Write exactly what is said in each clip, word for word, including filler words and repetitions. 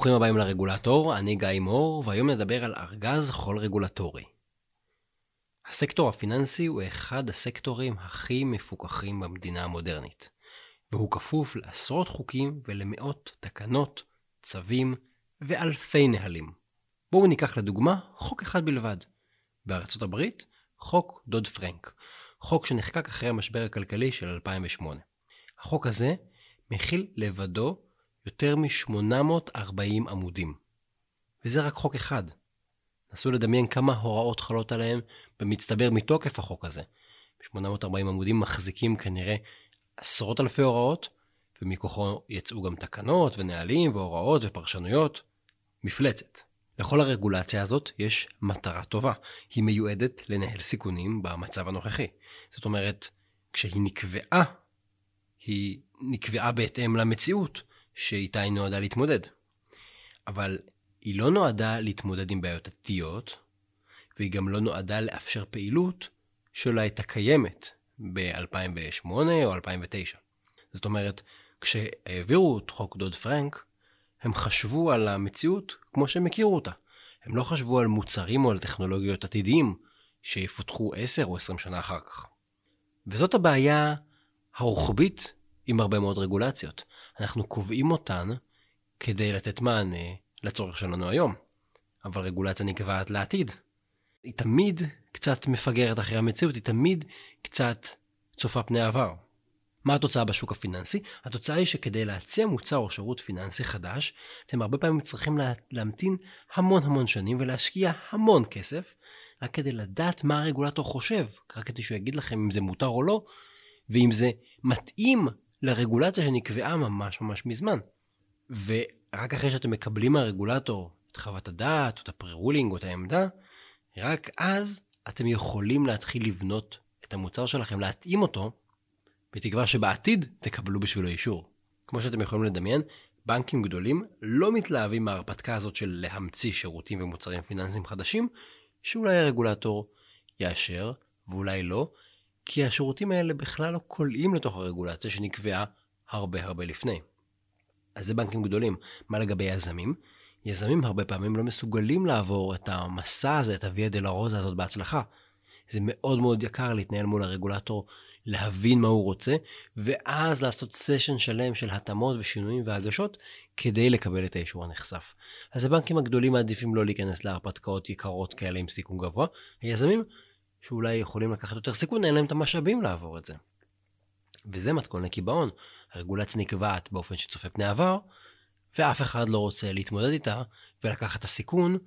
ברוכים הבאים לרגולטור, אני גיא מור, והיום נדבר על ארגז חול רגולטורי. הסקטור הפיננסי הוא אחד הסקטורים הכי מפוקחים במדינה המודרנית, והוא כפוף לעשרות חוקים ולמאות תקנות, צווים ואלפי נהלים. בואו ניקח לדוגמה חוק אחד בלבד. בארצות הברית, חוק דוד-פרנק, חוק שנחקק אחרי המשבר הכלכלי של אלפיים ושמונה. החוק הזה מכיל לבדו יותר מ-שמונה מאות וארבעים עמודים. וזה רק חוק אחד. נסו לדמיין כמה הוראות חלות עליהם במצטבר מתוקף החוק הזה. שמונה מאות וארבעים עמודים מחזיקים כנראה עשרות אלפי הוראות, ומכוחו יצאו גם תקנות ונהלים והוראות ופרשנויות. מפלצת. לכל הרגולציה הזאת יש מטרה טובה. היא מיועדת לנהל סיכונים במצב הנוכחי. זאת אומרת, כשהיא נקבעה, היא נקבעה בהתאם למציאות שאיתה היא נועדה להתמודד. אבל היא לא נועדה להתמודד עם בעיות עתיות, והיא גם לא נועדה לאפשר פעילות שלה הייתה קיימת ב-אלפיים ושמונה או אלפיים ותשע. זאת אומרת, כשהעבירו את חוק דוד-פרנק, הם חשבו על המציאות כמו שהם הכירו אותה. הם לא חשבו על מוצרים או על טכנולוגיות עתידיים שיפותחו עשר או עשרים שנה אחר כך. וזאת הבעיה הרוחבית עם הרבה מאוד רגולציות. אנחנו קובעים אותן כדי לתת מענה לצורך שלנו היום. אבל רגולציה נקבעת לעתיד. היא תמיד קצת מפגרת אחרי המציאות, היא תמיד קצת צופה פני עבר. מה התוצאה בשוק הפיננסי? התוצאה היא שכדי להציע מוצר או שירות פיננסי חדש, אתם הרבה פעמים צריכים לה, להמתין המון המון שנים ולהשקיע המון כסף, רק כדי לדעת מה הרגולטור חושב, רק כדי שהוא יגיד לכם אם זה מותר או לא, ואם זה מתאים לרגולציה שנקבעה ממש ממש מזמן. ורק אחרי שאתם מקבלים מהרגולטור את חוות הדעת, או את הפררולינג, או את העמדה, רק אז אתם יכולים להתחיל לבנות את המוצר שלכם, להתאים אותו, בתקווה שבעתיד תקבלו בשבילו אישור. כמו שאתם יכולים לדמיין, בנקים גדולים לא מתלהבים מההרפתקה הזאת של להמציא שירותים ומוצרים פיננסיים חדשים, שאולי הרגולטור יאשר ואולי לא, כי השירותים האלה בכלל לא קולעים לתוך הרגולציה שנקבעה הרבה הרבה לפני. אז זה בנקים גדולים. מה לגבי יזמים? יזמים הרבה פעמים לא מסוגלים לעבור את המסע הזה, את הויה דלרוזה הזאת בהצלחה. זה מאוד מאוד יקר להתנהל מול הרגולטור, להבין מה הוא רוצה, ואז לעשות סשן שלם של התאמות ושינויים והגשות, כדי לקבל את האישור הנחשף. אז הבנקים הגדולים מעדיפים לא להיכנס להרפתקאות יקרות כאלה עם סיכון גבוה. היזמים שאולי יכולים לקחת יותר סיכון, אין להם את המשאבים לעבור את זה. וזה מתכון לקיבעון. הרגולציה נקבעת באופן שצופה פני עבר, ואף אחד לא רוצה להתמודד איתה, ולקחת את הסיכון,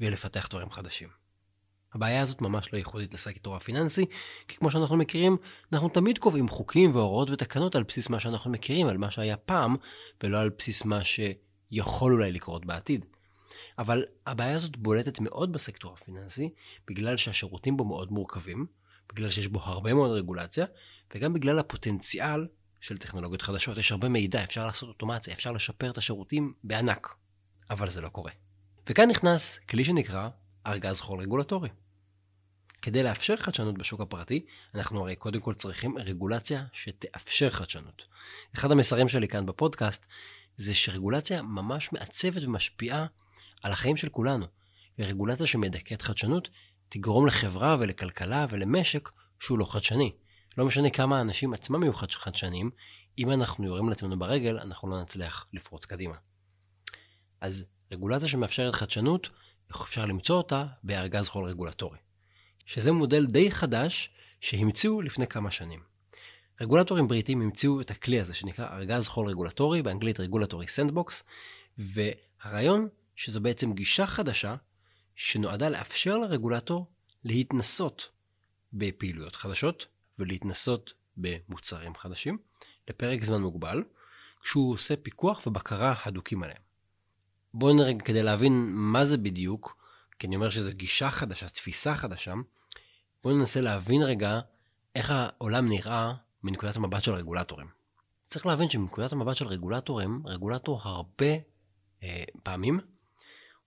ולפתח דברים חדשים. הבעיה הזאת ממש לא ייחודית לסקטור הפיננסי, כי כמו שאנחנו מכירים, אנחנו תמיד קובעים חוקים והוראות ותקנות על בסיס מה שאנחנו מכירים, על מה שהיה פעם, ולא על בסיס מה שיכול אולי לקרות בעתיד. אבל הבעיה הזאת בולטת מאוד בסקטור הפיננסי, בגלל שהשירותים בו מאוד מורכבים, בגלל שיש בו הרבה מאוד רגולציה, וגם בגלל הפוטנציאל של טכנולוגיות חדשות. יש הרבה מידע, אפשר לעשות אוטומציה, אפשר לשפר את השירותים בענק, אבל זה לא קורה. וכאן נכנס כלי שנקרא ארגז חול רגולטורי. כדי לאפשר חדשנות בשוק הפרטי, אנחנו הרי קודם כל צריכים רגולציה שתאפשר חדשנות. אחד המסרים שלי כאן בפודקאסט, זה שרגולציה ממש מעצבת ומשפיעה על החיים של כולנו. ורגולציה שמדכאת חדשנות תגרום לחברה ולכלכלה ולמשק שהוא לא חדשני. לא משנה כמה האנשים עצמם יהיו חדשנים, אם אנחנו יורים לעצמנו ברגל, אנחנו לא נצליח לפרוץ קדימה. אז רגולציה שמאפשרת חדשנות, אפשר למצוא אותה בארגז חול רגולטורי. שזה מודל די חדש שהמציאו לפני כמה שנים. רגולטורים בריטים המציאו את הכלי הזה שנקרא ארגז חול רגולטורי, באנגלית רגולטורי סנדבוקס, והרעיון שזו בעצם גישה חדשה שנועדה לאפשר לרגולטור להתנסות בפעילויות חדשות ולהתנסות במוצרים חדשים לפרק זמן מוגבל, כשהוא עושה פיקוח ובקרה הדוקים עליהם. בואו נרגע כדי להבין מה זה בדיוק, כי אני אומר שזו גישה חדשה, תפיסה חדשה, בואו ננסה להבין רגע איך העולם נראה מנקודת המבט של הרגולטורים. צריך להבין שמנקודת המבט של רגולטורים, רגולטור הרבה אה, פעמים,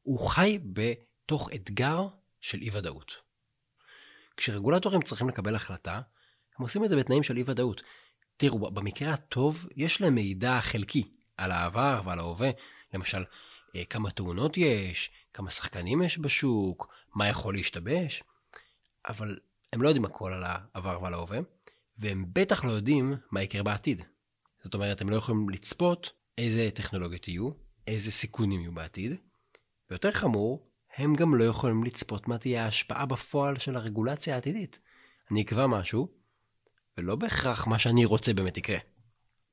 הוא חי בתוך אתגר של אי-ודאות. כשרגולטורים צריכים לקבל החלטה, הם עושים את זה בתנאים של אי-ודאות. תראו, במקרה הטוב יש להם מידע חלקי על העבר ועל ההווה. למשל, כמה תאונות יש, כמה שחקנים יש בשוק, מה יכול להשתבש, אבל הם לא יודעים הכל על העבר ועל ההווה, והם בטח לא יודעים מה יקרה בעתיד. זאת אומרת, הם לא יכולים לצפות איזה טכנולוגיות יהיו, איזה סיכונים יהיו בעתיד, ויותר חמור, הם גם לא יכולים לצפות מה תהיה ההשפעה בפועל של הרגולציה העתידית. אני אקבע משהו, ולא בהכרח מה שאני רוצה באמת יקרה.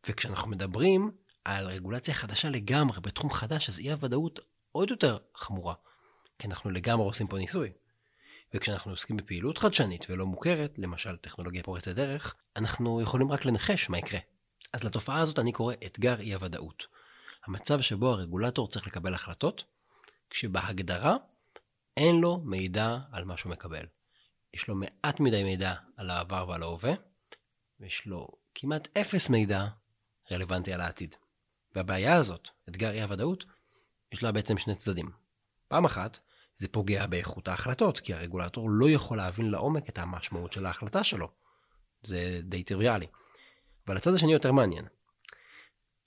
וכשאנחנו מדברים על רגולציה חדשה לגמרי, בתחום חדש, אז אי הוודאות עוד יותר חמורה, כי אנחנו לגמרי עושים פה ניסוי. וכשאנחנו עוסקים בפעילות חדשנית ולא מוכרת, למשל טכנולוגיה פורצת דרך, אנחנו יכולים רק לנחש מה יקרה. אז לתופעה הזאת אני קורא אתגר אי הוודאות. המצב שבו הרגולטור צריך לקבל החלטות, כשבהגדרה אין לו מידע על מה שהוא מקבל. יש לו מעט מדי מידע על העבר ועל ההווה, ויש לו כמעט אפס מידע רלוונטי על העתיד. והבעיה הזאת, אתגר אי הוודאות, יש לה בעצם שני צדדים. פעם אחת, זה פוגע באיכות ההחלטות, כי הרגולטור לא יכול להבין לעומק את המשמעות של ההחלטה שלו. זה די טריוויאלי. אבל הצד השני יותר מעניין.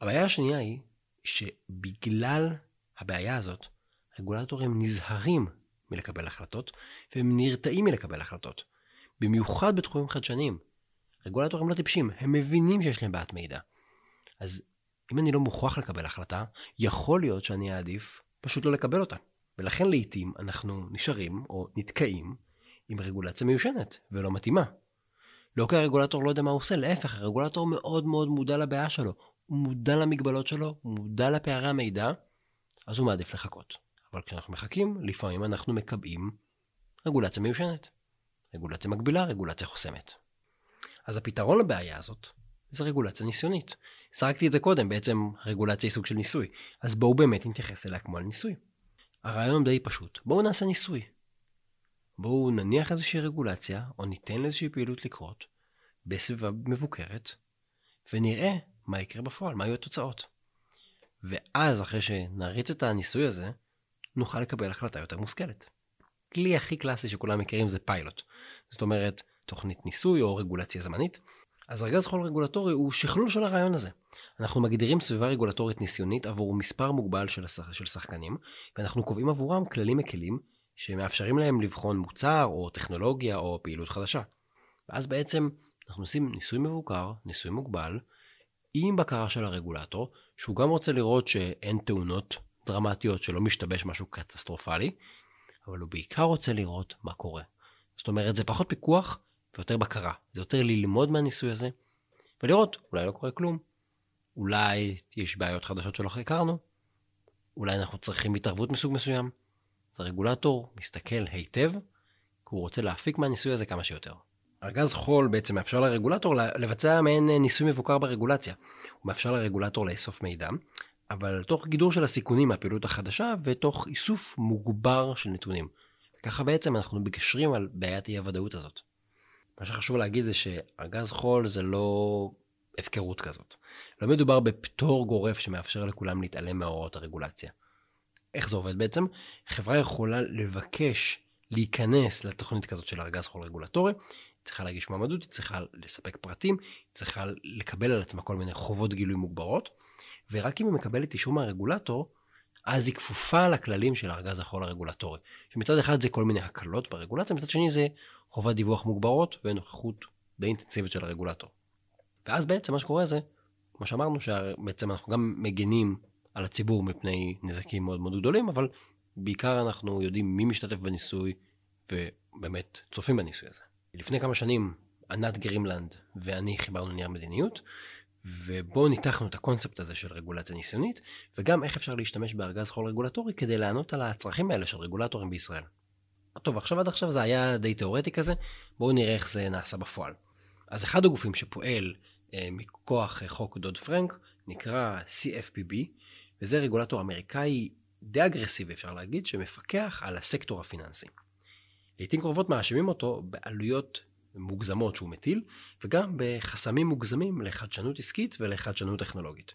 הבעיה השנייה היא, שבגלל הבעיה הזאת, רגולטורים נזהרים מלקבל החלטות, והם נרתעים מלקבל החלטות. במיוחד בתחומים חדשניים. רגולטורים לא טיפשים, הם מבינים שיש להם בעיית מידע. אז אם אני לא מוכרח לקבל החלטה, יכול להיות שאני אעדיף פשוט לא לקבל אותה. ולכן לעתים אנחנו נשארים או נתקעים עם רגולציה מיושנת ולא מתאימה. לא כי הרגולטור לא יודע מה הוא עושה, להפך, הרגולטור מאוד מאוד מודע לבעיה שלו, הוא מודע למגבלות שלו, הוא מודע לפערי המידע, אז הוא מעדיף לחכות. אבל כשאנחנו מחכים, לפעמים אנחנו מקבעים רגולציה מיושנת. רגולציה מקבילה, רגולציה חוסמת. אז הפתרון לבעיה הזאת זה רגולציה ניסיונית. שרקתי את זה קודם, בעצם רגולציה היא סוג של ניסוי. אז בואו באמת נתייחס אליה כמו על ניסוי. הרעיון די פשוט. בואו נעשה ניסוי. בואו נניח איזושהי רגולציה, או ניתן לאיזושהי פעילות לקרות, בסביבה מבוקרת, ונראה מה יקרה בפועל, מה יהיו התוצאות. ואז אחרי שנריץ את הניסוי הזה, נוכל לקבל החלטה יותר מושכלת. כלי הכי קלאסי שכולם מכירים זה פיילוט. זאת אומרת, תוכנית ניסוי או רגולציה זמנית. אז ארגז חול רגולטורי הוא שכלול של הרעיון הזה. אנחנו מגדירים סביבה רגולטורית ניסיונית עבור מספר מוגבל של, השח... של שחקנים, ואנחנו קובעים עבורם כללים מקלים שמאפשרים להם לבחון מוצר או טכנולוגיה או פעילות חדשה. ואז בעצם אנחנו עושים ניסוי מבוקר, ניסוי מוגבל, עם בקרה של הרגולטור, שהוא גם רוצה לראות שאין תאונות דרמטיות, שלא משתבש משהו קטסטרופלי, אבל הוא בעיקר רוצה לראות מה קורה. זאת אומרת, זה פחות פיקוח ויותר בקרה. זה יותר ללמוד מהניסוי הזה, ולראות, אולי לא קורה כלום, אולי יש בעיות חדשות שלא הכרנו, אולי אנחנו צריכים התערבות מסוג מסוים. אז הרגולטור מסתכל היטב, כי הוא רוצה להפיק מהניסוי הזה כמה שיותר. ארגז חול בעצם מאפשר לרגולטור לבצע מעין ניסוי מבוקר ברגולציה. הוא מאפשר לרגולטור לאסוף מידע, אבל תוך גידור של הסיכונים מהפעילות החדשה, ותוך איסוף מוגבר של נתונים. וככה בעצם אנחנו מגשרים על בעיית אי הוודאות הזאת. מה שחשוב להגיד זה שארגז חול זה לא הפקרות כזאת. לא מדובר בפטור גורף שמאפשר לכולם להתעלם מהוראות הרגולציה. איך זה עובד בעצם? חברה יכולה לבקש להיכנס לתוכנית כזאת של ארגז חול רגולטורי, היא צריכה להגיש מעמדות, היא צריכה לספק פרטים, היא צריכה לקבל על עצמה כל מיני חובות גילוי מוגברות, ורק אם היא מקבלת אישור מהרגולטור, אז היא כפופה לכללים של ארגז החול הרגולטורי. שמצד אחד זה כל מיני הקלות ברגולציה, מצד שני זה חובת דיווח מוגברות ונוכחות די אינטנסיבית של הרגולטור. ואז בעצם מה שקורה זה, כמו שאמרנו, שבעצם אנחנו גם מגנים על הציבור מפני נזקים מאוד מאוד גדולים, אבל בעיקר אנחנו יודעים מי משתתף בניסוי, ובאמת צופים בניסוי הזה. לפני כמה שנים, ענת גרימלנד ואני חיברנו נייר מדיניות, ובו ניתחנו את הקונספט הזה של רגולציה ניסיונית, וגם איך אפשר להשתמש בארגז חול רגולטורי כדי לענות על הצרכים האלה של רגולטורים בישראל. טוב, עכשיו עד עכשיו זה היה די תיאורטי כזה, בואו נראה איך זה נעשה בפועל. אז אחד הגופים שפועל אה, מכוח חוק דוד-פרנק נקרא סי אף פי בי, וזה רגולטור אמריקאי די אגרסיבי אפשר להגיד, שמפקח על הסקטור הפיננסי. לעתים קרובות מאשימים אותו בעלויות מוגזמות שהוא מטיל, וגם בחסמים מוגזמים לחדשנות עסקית ולחדשנות טכנולוגית.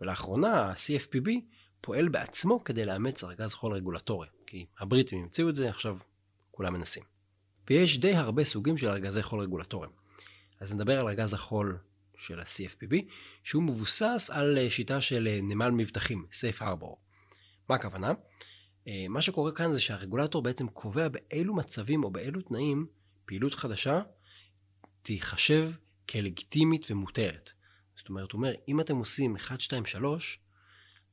ולאחרונה ה-סי אף פי בי פועל בעצמו כדי לאמץ ארגז חול רגולטורי, כי הבריטים המציאו את זה, עכשיו כולם מנסים. ויש די הרבה סוגים של ארגזי חול רגולטוריים. אז נדבר על ארגז החול של ה-סי אף פי בי, שהוא מבוסס על שיטה של נמל מבטחים, Safe Harbor. מה הכוונה? מה שקורה כאן זה שהרגולטור בעצם קובע באילו מצבים או באילו תנאים פעילות חדשה תיחשב כלגיטימית ומותרת. זאת אומרת, אומר, אם אתם עושים אחת, שתיים, שלוש,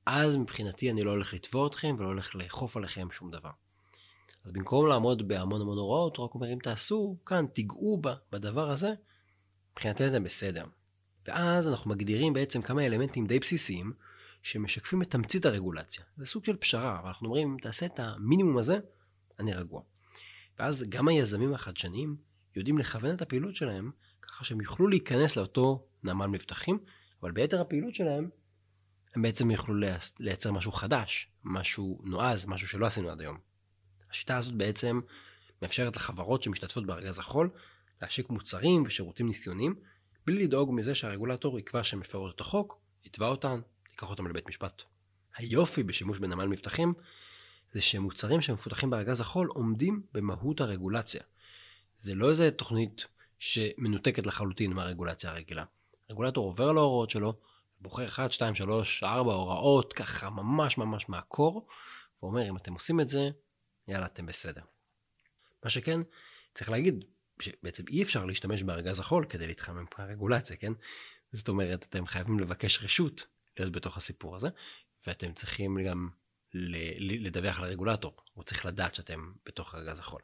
אז מבחינתי אני לא הולך לתבוע אתכם ולא הולך לאכוף עליכם שום דבר. אז במקום לעמוד בהמון המון הוראות, רק אומר, אם תעשו כאן, תיגעו בה, בדבר הזה, מבחינתי אתם בסדר. ואז אנחנו מגדירים בעצם כמה אלמנטים די בסיסיים, שמשקפים את תמצית הרגולציה. זה סוג של פשרה, אבל אנחנו אומרים, אם תעשה את המינימום הזה, אני רגוע. ואז גם היזמים החדשניים יודעים לכוון את הפעילות שלהם, ככה שהם יוכלו להיכנס לאותו נמל מבטחים, אבל ביתר הפעילות שלהם, הם בעצם יוכלו לייצר משהו חדש, משהו נועז, משהו שלא עשינו עד היום. השיטה הזאת בעצם מאפשרת לחברות שמשתתפות בארגז החול, להשיק מוצרים ושירותים ניסיוניים, בלי לדאוג מזה שהרגולטור יקבע שהם מפרות את החוק, יתבע אותן, ייקח אותם לבית משפט. היופי בשימוש בנמל מבטחים, זה שמוצרים שמפותחים בארגז החול עומדים במהות הרגולציה. זה לא איזה תוכנית שמנותקת לחלוטין מהרגולציה הרגילה. הרגולטור עובר על ההוראות שלו, בוחר אחת, שתיים, שלוש, ארבע הוראות, ככה ממש ממש מהקור, ואומר, אם אתם עושים את זה, יאללה, אתם בסדר. מה שכן, צריך להגיד שבעצם אי אפשר להשתמש בארגז החול כדי להתחמם מהרגולציה, כן? זאת אומרת, אתם חייבים לבקש רשות להיות בתוך הסיפור הזה, ואתם צריכים גם לדווח לרגולטור, הוא צריך לדעת שאתם בתוך ארגז החול.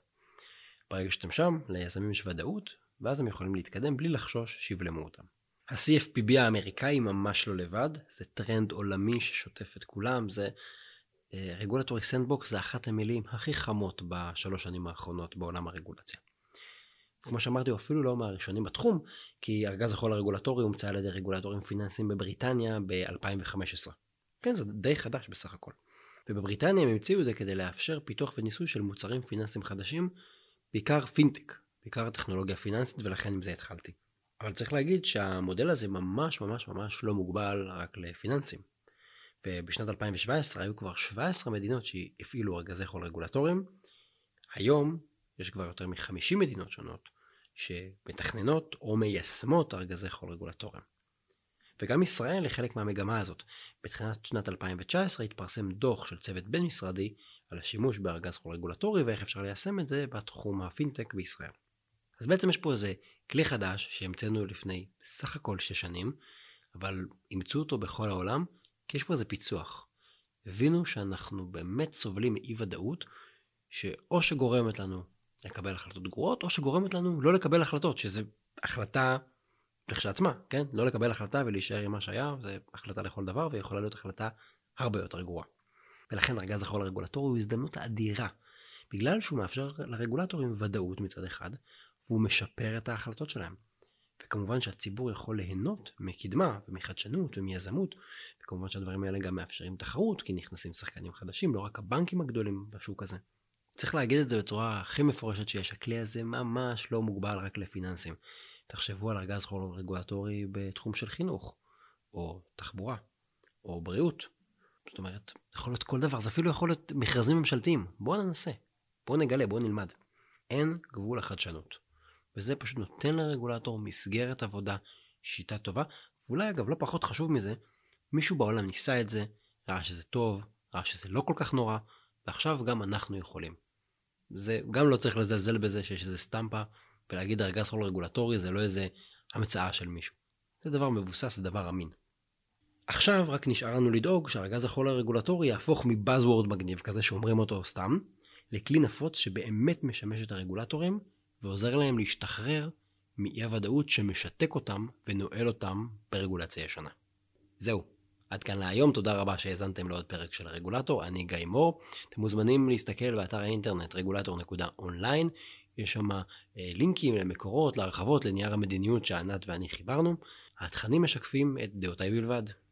ברגע שאתם שם, ליזמים יש ודאות, ואז הם יכולים להתקדם בלי לחשוש שיבלמו אותם. ה-סי אף פי בי האמריקאי ממש לא לבד, זה טרנד עולמי ששוטף את כולם, זה רגולטורי סנדבוקס, זה אחת המילים הכי חמות בשלוש שנים האחרונות בעולם הרגולציה. כמו שאמרתי, הוא אפילו לא מהראשונים בתחום, כי ארגז החול הרגולטורי הומצא על ידי רגולטורים פיננסיים בבריטניה ב-אלפיים וחמש עשרה. כן, זה די חדש בסך הכל. ובבריטניה הם המציאו את זה כדי לאפשר פיתוח וניסוי של מוצרים פיננסיים חדשים, בעיקר פינטק, בעיקר טכנולוגיה פיננסית, ולכן עם זה התחלתי. אבל צריך להגיד שהמודל הזה ממש ממש ממש לא מוגבל רק לפיננסים. ובשנת אלפיים שבע עשרה היו כבר שבע עשרה מדינות שהפעילו ארגזי חול רגולטוריים. היום יש כבר יותר מ-חמישים מדינות שונות שמתכננות או מיישמות ארגזי חול רגולטוריים. וגם ישראל היא חלק מהמגמה הזאת. בתחילת שנת אלפיים תשע עשרה התפרסם דוח של צוות בין-משרדי על השימוש בארגז חול רגולטורי ואיך אפשר ליישם את זה בתחום הפינטק בישראל. אז בעצם יש פה איזה כלי חדש שהמצאנו לפני סך הכל שש שנים, אבל ימצאו אותו בכל העולם, כי יש פה איזה פיצוח. הבינו שאנחנו באמת סובלים מאי ודאות, שאו שגורמת לנו לקבל החלטות גרועות, או שגורמת לנו לא לקבל החלטות, שזה החלטה לכשעצמה, כן? לא לקבל החלטה ולהישאר עם מה שהיה, זה החלטה לכל דבר, ויכולה להיות החלטה הרבה יותר גרועה. ולכן ארגז החול הרגולטורי הוא הזדמנות אדירה, בגלל שהוא מאפשר לרגולטורים ודאות מצד אחד, והוא משפר את ההחלטות שלהם. וכמובן שהציבור יכול ליהנות מקדמה ומחדשנות ומיזמות, וכמובן שהדברים האלה גם מאפשרים תחרות, כי נכנסים שחקנים חדשים, לא רק הבנקים הגדולים בשוק הזה. צריך להגיד את זה בצורה הכי מפורשת שיש, הכלי הזה ממש לא מוגבל רק לפיננסים. תחשבו על ארגז חול רגולטורי בתחום של חינוך, או תחבורה, או בריאות. זאת אומרת, יכול להיות כל דבר, זה אפילו יכול להיות מכרזים ממשלתיים. בואו ננסה, בואו נגלה, בואו נלמד. אין גבול לחדשנות. וזה פשוט נותן לרגולטור מסגרת עבודה, שיטה טובה, ואולי אגב לא פחות חשוב מזה, מישהו בעולם ניסה את זה, ראה שזה טוב, ראה שזה לא כל כך נורא, ועכשיו גם אנחנו יכולים. זה גם לא צריך לזלזל בזה שיש איזה סטמפה, ולהגיד ארגז חול רגולטורי זה לא איזה המצאה של מישהו. זה דבר מבוסס, זה דבר אמין. עכשיו רק נשארנו לדאוג שארגז החול הרגולטורי יהפוך מבאזוורד מגניב כזה שאומרים אותו סתם, לכלי נפוץ שבאמת משמש את הרגולטורים, ועוזר להם להשתחרר מאי הוודאות שמשתק אותם ונועל אותם ברגולציה ישנה. זהו, עד כאן להיום, תודה רבה שהאזנתם לעוד פרק של הרגולטור, אני גיא מור, אתם מוזמנים להסתכל באתר האינטרנט רגולטור נקודה אונליין, יש שם לינקים למקורות, להרחבות, לנייר המדיניות שענת ואני חיברנו, התכנים משקפים את דעותיי בלבד.